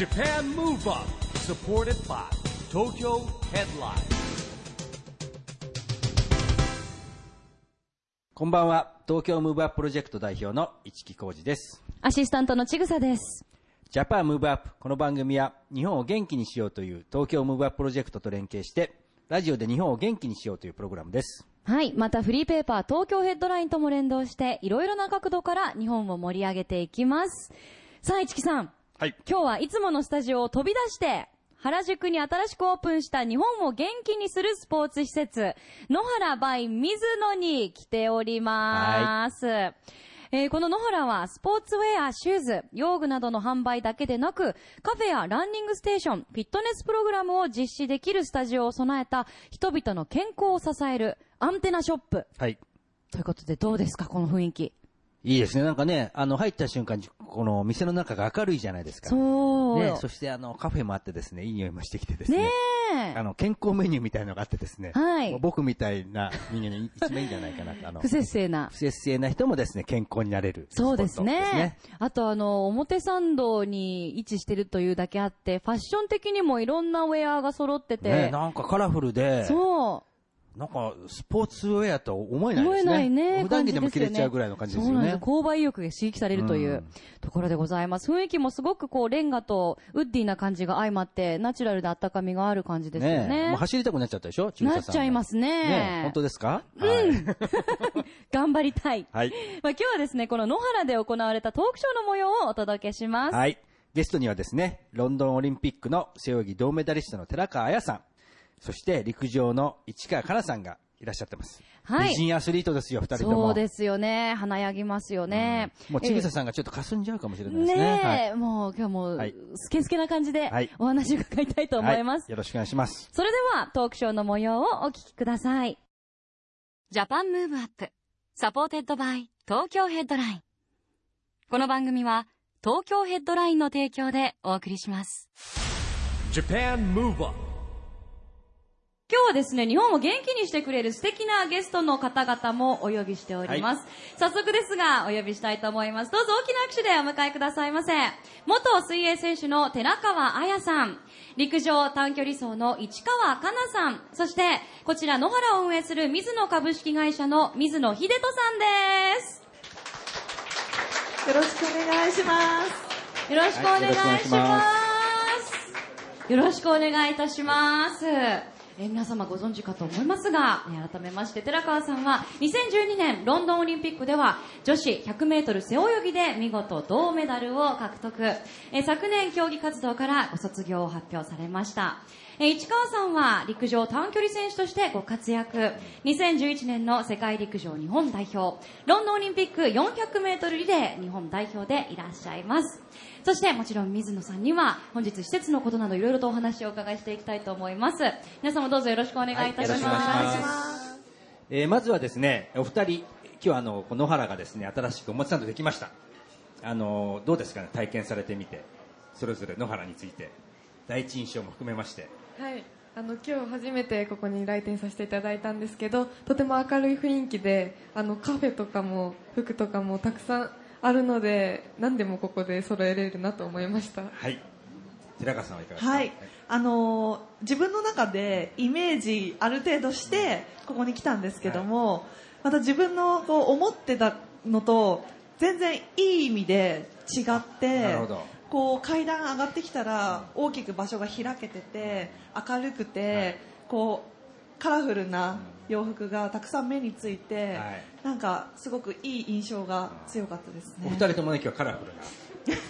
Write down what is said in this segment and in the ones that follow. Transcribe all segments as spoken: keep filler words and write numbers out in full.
Japan Move Up, supported by Tokyo Headline。 こんばんは、東京ムーブアッププロジェクト代表の市木浩司です。アシスタントのちぐさです。ジャパンムーブアップ、この番組は日本を元気にしようという東京ムーブアッププロジェクトと連携してラジオで日本を元気にしようというプログラムです。はい、またフリーペーパー東京ヘッドラインとも連動していろいろな角度から日本を盛り上げていきます。さあ市木さん、はい、今日はいつものスタジオを飛び出して原宿に新しくオープンした日本を元気にするスポーツ施設野原 by ミズノに来ております。はい、えー、この野原はスポーツウェア、シューズ、用具などの販売だけでなく、カフェやランニングステーション、フィットネスプログラムを実施できるスタジオを備えた人々の健康を支えるアンテナショップ、はい、ということでどうですかこの雰囲気。いいですね。なんかね、あの入った瞬間この店の中が明るいじゃないですか。そう、ね、そしてあのカフェもあってですね、いい匂いもしてきてですね、ねあの健康メニューみたいのがあってですね、はい、僕みたいなメニューに一面じゃないかなあの不節制な不節制な人もですね健康になれるスポットですね。そうですね。あとあの表参道に位置してるというだけあってファッション的にもいろんなウェアが揃ってて、ね、なんかカラフルでそうなんかスポーツウェアとは思えないですね。思えないね。普段着でも着れちゃうぐらいの感じですよね。そうなんです。購買意欲が刺激されるというところでございます。雰囲気もすごくこうレンガとウッディな感じが相まってナチュラルで温かみがある感じですよね。ねえ、もう走りたくなっちゃったでしょ。さんなっちゃいます ね, ねえ。本当ですか？うん。はい、頑張りたい。はい。まあ今日はですねこの野原で行われたトークショーの模様をお届けします。はい。ゲストにはですねロンドンオリンピックの背泳ぎ銅メダリストの寺川綾さん。そして陸上の市川香菜さんがいらっしゃってます。はい。美人アスリートですよ、二人とも。そうですよね。華やぎますよね。うん、もうちぐささんがちょっと霞んじゃうかもしれないですね。ねえ、はい、もう今日もスケスケな感じでお話を伺いたいと思います、はいはい。よろしくお願いします。それではトークショーの模様をお聞きください。ジャパンムーブアップサポーテッドバイ東京ヘッドライン。この番組は東京ヘッドラインの提供でお送りします。ジャパンムーブアップ。今日はですね、日本を元気にしてくれる素敵なゲストの方々もお呼びしております。はい、早速ですが、お呼びしたいと思います。どうぞ大きな拍手でお迎えくださいませ。元水泳選手の寺川綾さん、陸上短距離走の市川香菜さん、そしてこちら野原を運営する水野株式会社の水野秀人さんです。よろしくお願いします。よろしくお願いします。よろしくお願いいたします。え皆様ご存知かと思いますが、え改めまして寺川さんはにせんじゅうにねんロンドンオリンピックでは女子 ひゃくメートル 背泳ぎで見事銅メダルを獲得、え昨年競技活動からご卒業を発表されました。え市川さんは陸上短距離選手としてご活躍、にせんじゅういちねんの世界陸上日本代表、ロンドンオリンピック よんひゃくメートル リレー日本代表でいらっしゃいます。そしてもちろん水野さんには本日施設のことなどいろいろとお話をお伺いしていきたいと思います。皆様どうぞよろしくお願いいたします。はい、えー、まずはですねお二人今日あの野原がですね新しくおもちさんとできました。あのどうですかね、体験されてみてそれぞれ野原について第一印象も含めまして。はい、あの今日初めてここに来店させていただいたんですけど、とても明るい雰囲気であのカフェとかも服とかもたくさんあるので何でもここで揃えれるなと思いました。はい、寺川さんはいかがですか。はい、あのー、自分の中でイメージある程度してここに来たんですけども、はい、また自分のこう思ってたのと全然いい意味で違って、なるほど、こう階段上がってきたら大きく場所が開けてて明るくて、はい、こうカラフルな洋服がたくさん目について、はい、なんかすごくいい印象が強かったですね。お二人ともね今日カラフルな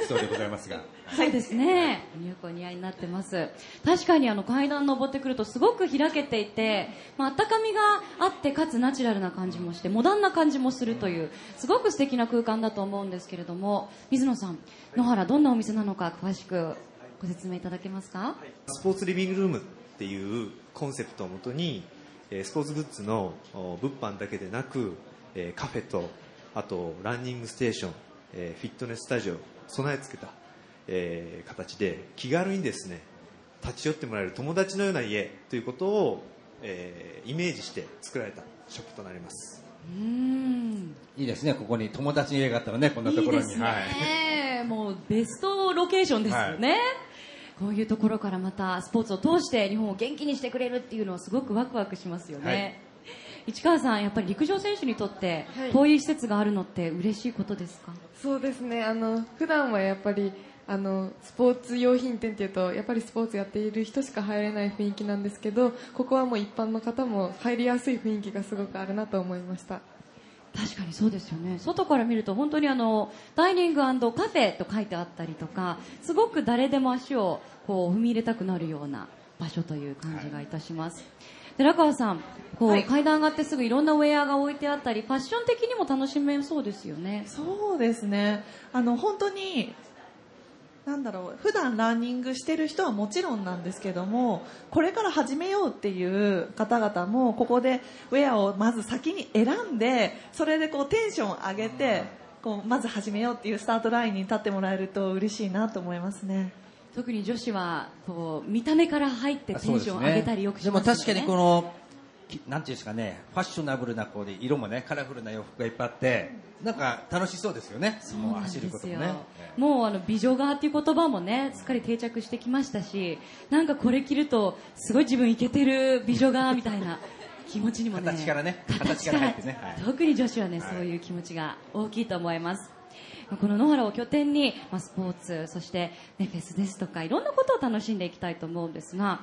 そうでございますがそうですね、入校似合いになってます。確かにあの階段登ってくるとすごく開けていて、まあ温かみがあってかつナチュラルな感じもしてモダンな感じもするというすごく素敵な空間だと思うんですけれども、水野さん野原どんなお店なのか詳しくご説明いただけますか。スポーツリビングルームっていうコンセプトをもとにスポーツグッズの物販だけでなくカフェとあとランニングステーション、フィットネススタジオ備え付けた、えー、形で気軽にですね立ち寄ってもらえる友達のような家ということを、えー、イメージして作られたショップとなります。うーん、いいですね。ここに友達の家があったらねこんなところにいいですね、はい、もうベストロケーションですよね、はい、こういうところからまたスポーツを通して日本を元気にしてくれるっていうのはすごくワクワクしますよね、はい市川さん、やっぱり陸上選手にとって、はい、こういう施設があるのって嬉しいことですか？そうですね、あの普段はやっぱりあのスポーツ用品店っていうとやっぱりスポーツやっている人しか入れない雰囲気なんですけど、ここはもう一般の方も入りやすい雰囲気がすごくあるなと思いました。確かにそうですよね。外から見ると本当にあのダイニング&カフェと書いてあったりとか、すごく誰でも足をこう踏み入れたくなるような場所という感じがいたします、はい。寺川さん、こう、はい、階段上がってすぐいろんなウェアが置いてあったり、ファッション的にも楽しめそうですよね。そうですね、あの本当になんだろう、普段ランニングしてる人はもちろんなんですけども、これから始めようっていう方々もここでウェアをまず先に選んで、それでこうテンション上げてこうまず始めようっていうスタートラインに立ってもらえると嬉しいなと思いますね。特に女子はこう見た目から入ってテンション上げたりよくしますよね。でも確かにこのなんていうんですかね、ファッショナブルなこうで色もねカラフルな洋服がいっぱいあって、なんか楽しそうですよね。そうなんですよ。走ることもね。もうあの美女側っていう言葉もねすっかり定着してきましたし、なんかこれ着るとすごい自分イケてる美女側みたいな気持ちにもね。形からね。形から入ってね。はい、特に女子はね、はい、そういう気持ちが大きいと思います。この野原を拠点に、まあ、スポーツそして、ね、フェスですとかいろんなことを楽しんでいきたいと思うんですが、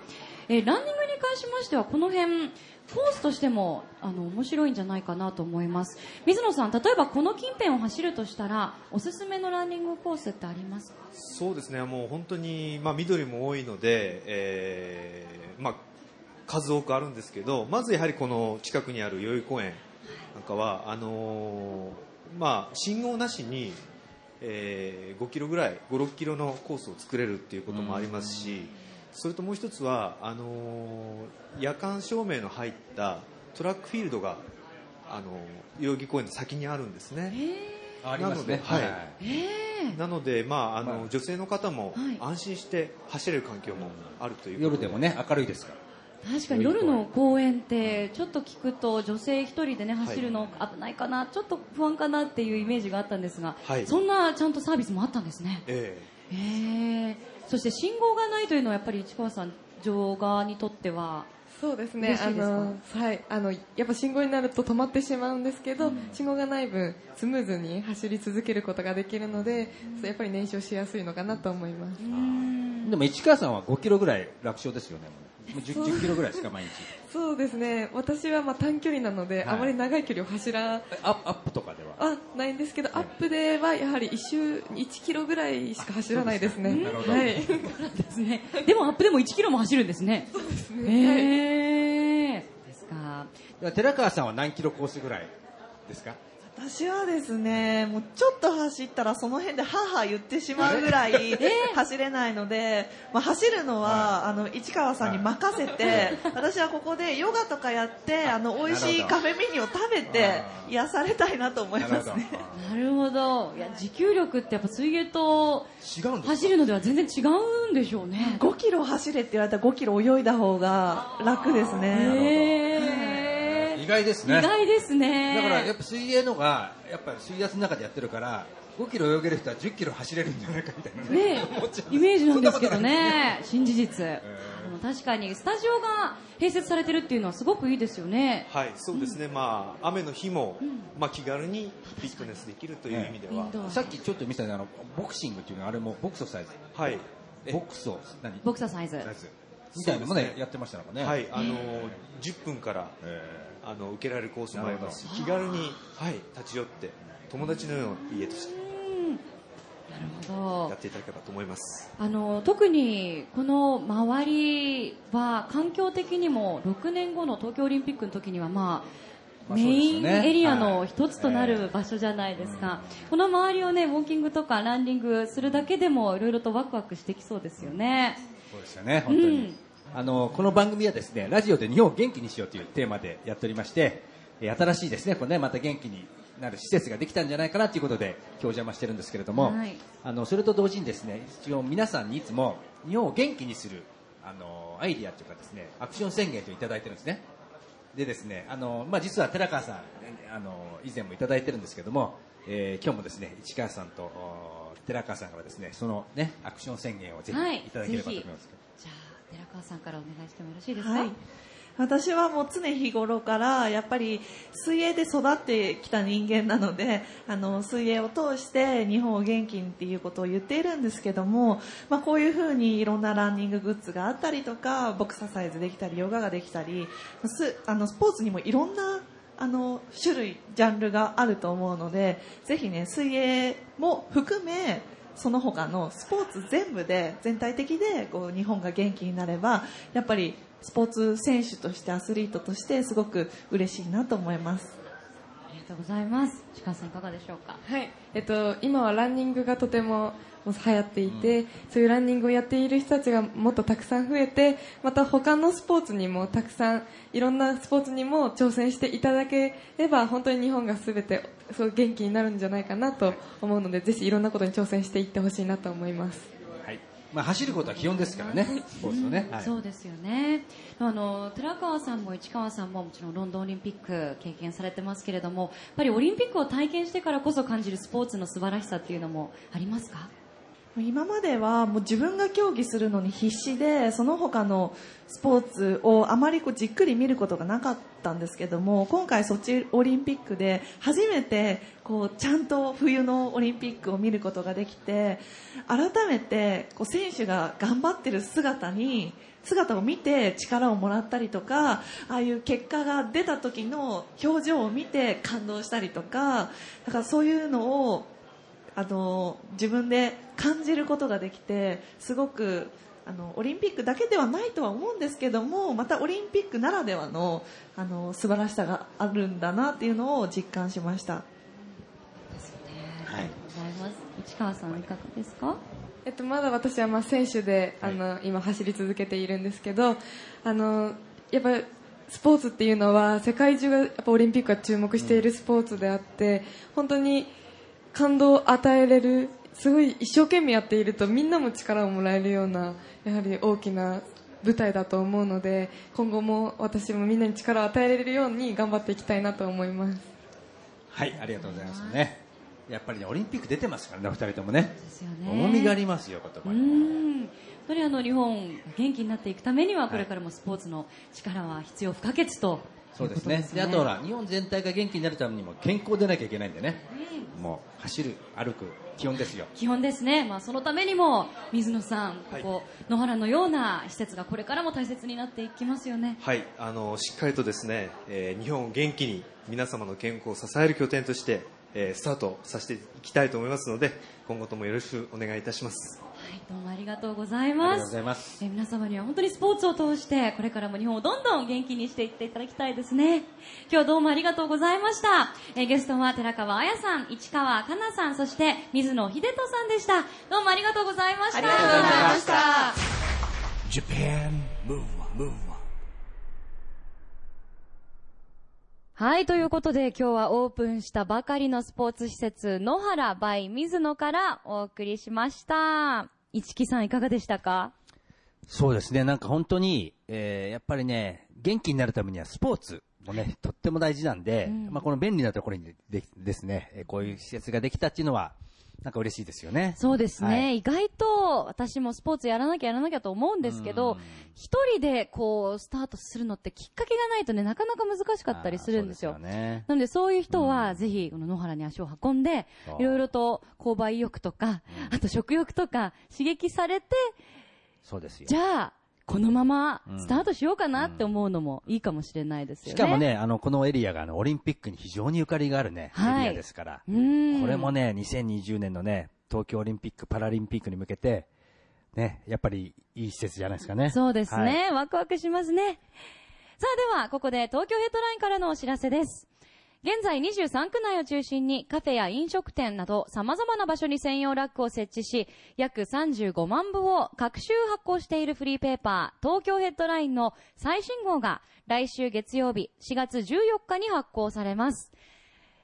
えー、ランニングに関しましてはこの辺コースとしてもあの面白いんじゃないかなと思います。水野さん、例えばこの近辺を走るとしたらおすすめのランニングコースってありますか？そうですね、もう本当に、まあ、緑も多いので、えーまあ、数多くあるんですけど、まずやはりこの近くにある代々木公園なんかはあのーまあ、信号なしにえー、ごキロぐらいご、ろっキロのコースを作れるっていうこともありますし、それともう一つはあのー、夜間照明の入ったトラックフィールドが、あのー、代々木公園の先にあるんですね。ありますね。はい、なので、まああのー、女性の方も安心して走れる環境もあるということで、夜でもね明るいですから。確かに夜の公園ってちょっと聞くと女性一人で、ね、走るの危ないかな、はい、ちょっと不安かなっていうイメージがあったんですが、はい、そんなちゃんとサービスもあったんですね、えーえー、そして信号がないというのはやっぱり市川さん女王側にとってはそうですね、あの、はい、あのやっぱ信号になると止まってしまうんですけど、うん、信号がない分スムーズに走り続けることができるので、うん、やっぱり燃焼しやすいのかなと思います。でも市川さんはごキロぐらい楽勝ですよね。じゅっキロぐらいですか毎日。そうですね、私はまあ短距離なので、はい、あまり長い距離を走らアップとかではあないんですけど、はい、アップではやはりいっキロぐらいしか走らないですね。なるほど、はい、ですね。でもアップでもいちキロも走るんですね。そうですね、えーはい、ですか。では寺川さんは何キロコースぐらいですか？私はですね、もうちょっと走ったらその辺でハーハー言ってしまうぐらい走れないので、まあ、走るのはあの市川さんに任せて、私はここでヨガとかやってあの美味しいカフェメニューを食べて癒されたいなと思いますね。なるほど。いや持久力ってやっぱ水泳と走るのでは全然違うんでしょうね。ごキロ走れって言われたらごキロ泳いだ方が楽ですね。意外ですね。意外ですね。だからやっぱ水泳のがやっぱ水圧の中でやってるからごキロ泳げる人はじゅっキロ走れるんじゃないかみたいなね、ねイメージなんですけどね。新事実。えー、確かにスタジオが併設されてるっていうのはすごくいいですよね。はい、そうですね。うん、まあ雨の日も、うん、まあ気軽にフィットネスできるという意味では、うん、さっきちょっと見たね、あのボクシングっていうのはあれもボクササイズ。はい。ボクソ何？ボクササイズ。みたいなものねやってましたからね。はい、あのじゅっぷんから。えーあの受けられるコースもありますし、気軽に、はい、立ち寄って友達のような家としてやっていただければと思います。あの特にこの周りは環境的にもろくねんごの東京オリンピックの時には、まあまあね、メインエリアの一つとなる場所じゃないですか、はいえー、この周りを、ね、ウォーキングとかランニングするだけでもいろいろとワクワクしてきそうですよね。そうですよね本当に、うんあのこの番組はですねラジオで日本を元気にしようというテーマでやっておりまして、新しいですねこれねまた元気になる施設ができたんじゃないかなということで今日お邪魔してるんですけれども、はい、あのそれと同時にですね一応皆さんにいつも日本を元気にするあのアイディアというかですねアクション宣言といただいてるんですね。でですねあの、まあ、実は寺川さんあの以前もいただいてるんですけども、えー、今日もですね市川さんと寺川さんからですねそのねアクション宣言をぜひいただければと思います、はい、じゃあ寺川さんからお願いしてもよろしいですか。はい、私はもう常日頃からやっぱり水泳で育ってきた人間なので、あの水泳を通して日本を元気にっていうことを言っているんですけども、まあ、こういうふうにいろんなランニンググッズがあったりとかボクササイズできたりヨガができたりス、あのスポーツにもいろんなあの種類ジャンルがあると思うので、ぜひね水泳も含めその他のスポーツ全部で全体的でこう日本が元気になればやっぱりスポーツ選手としてアスリートとしてすごく嬉しいなと思います。ありがとうございます。市川さんいかがでしょうか。はい、えっと、今はランニングがとても流行っていて、うん、そういうランニングをやっている人たちがもっとたくさん増えて、また他のスポーツにもたくさんいろんなスポーツにも挑戦していただければ本当に日本が全てそう元気になるんじゃないかなと思うので、ぜひいろんなことに挑戦していってほしいなと思います。まあ、走ることは基本ですからね、そうですよね。あの寺川さんも市川さんももちろんロンドンオリンピック経験されてますけれども、やっぱりオリンピックを体験してからこそ感じるスポーツの素晴らしさっていうのもありますか。今まではもう自分が競技するのに必死でその他のスポーツをあまりこうじっくり見ることがなかったんですけども、今回ソチオリンピックで初めてこうちゃんと冬のオリンピックを見ることができて、改めてこう選手が頑張ってる姿に姿を見て力をもらったりとか、ああいう結果が出た時の表情を見て感動したりとか、だからそういうのをあの自分で感じることができて、すごくあのオリンピックだけではないとは思うんですけども、またオリンピックならではの、あの素晴らしさがあるんだなっていうのを実感しました。ですね。はい。ありがとうございます。市川さんいかがですか。えっと、まだ私はまあ選手であの、はい、今走り続けているんですけど、あのやっぱりスポーツっていうのは世界中がやっぱオリンピックが注目しているスポーツであって、うん、本当に感動を与えれる、すごい一生懸命やっているとみんなも力をもらえるようなやはり大きな舞台だと思うので、今後も私もみんなに力を与えれるように頑張っていきたいなと思います。はい、ありがとうございますね。やっぱり、ね、オリンピック出てますからね、お二人ともね。重みがありますよ、言葉に。うん。やっぱりあの日本が元気になっていくためにはこれからもスポーツの力は必要不可欠と。そうですね。で、あとほら日本全体が元気になるためにも健康でなきゃいけないんでね、うん、もう走る歩く基本ですよ。基本ですね、まあ、そのためにも水野さん、ここ、はい、野原のような施設がこれからも大切になっていきますよね。はい、あのしっかりとですね、えー、日本を元気に皆様の健康を支える拠点として、えー、スタートさせていきたいと思いますので、今後ともよろしくお願いいたします。はい、どうもありがとうございます。えー、皆様には本当にスポーツを通してこれからも日本をどんどん元気にしていっていただきたいですね。今日はどうもありがとうございました。えー、ゲストは寺川綾さん、市川香菜さん、そして水野秀人さんでした。どうもありがとうございました。ありがとうございました。Japan, move on, move on. はい、ということで今日はオープンしたばかりのスポーツ施設野原 by 水野からお送りしました。市木さんいかがでしたか。そうですね、なんか本当に、えー、やっぱりね元気になるためにはスポーツもねとっても大事なんで、うん、まあこの便利なところに で, ですねこういう施設ができたっていうのはなんか嬉しいですよね。そうですね、はい、意外と私もスポーツやらなきゃやらなきゃと思うんですけど、一人でこうスタートするのってきっかけがないとねなかなか難しかったりするんですよ。そうですよね。なのでそういう人はぜひこの野原に足を運んでいろいろと購買意欲とか、うん、あと食欲とか刺激されて、そうですよ。じゃあこのままスタートしようかなって思うのもいいかもしれないですよね。しかもね、あのこのエリアがあのオリンピックに非常にゆかりがあるね、はい、エリアですから、これもねにせんにじゅうねんのね東京オリンピックパラリンピックに向けてねやっぱりいい施設じゃないですかね。そうですね、はい、ワクワクしますね。さあではここで東京ヘッドラインからのお知らせです。現在にじゅうさんく内を中心にカフェや飲食店など様々な場所に専用ラックを設置し、約さんじゅうごまんぶを各週発行しているフリーペーパー東京ヘッドラインの最新号が来週月曜日しがつじゅうよっかに発行されます。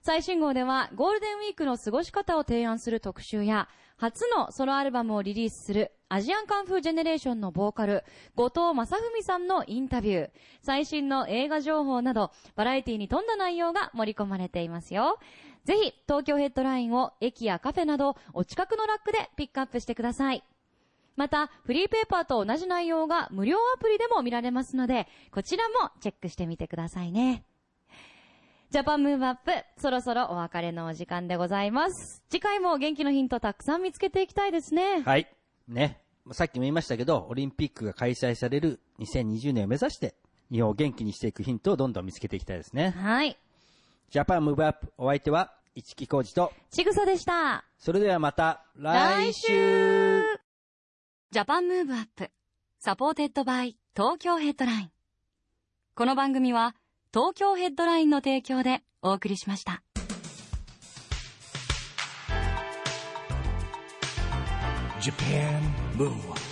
最新号ではゴールデンウィークの過ごし方を提案する特集や、初のソロアルバムをリリースするアジアンカンフージェネレーションのボーカル後藤正文さんのインタビュー、最新の映画情報などバラエティに富んだ内容が盛り込まれていますよ。ぜひ東京ヘッドラインを駅やカフェなどお近くのラックでピックアップしてください。またフリーペーパーと同じ内容が無料アプリでも見られますので、こちらもチェックしてみてくださいね。ジャパンムーブアップ、そろそろお別れのお時間でございます。次回も元気のヒントたくさん見つけていきたいですね。はいね、さっきも言いましたけど、オリンピックが開催されるにせんにじゅうねんを目指して日本を元気にしていくヒントをどんどん見つけていきたいですね。はい、ジャパンムーブアップ、お相手は市木浩二とちぐさでした。それではまた来週。ジャパンムーブアップサポーテッドバイ東京ヘッドライン。この番組は東京ヘッドラインの提供でお送りしました。ジャパンムーブアップ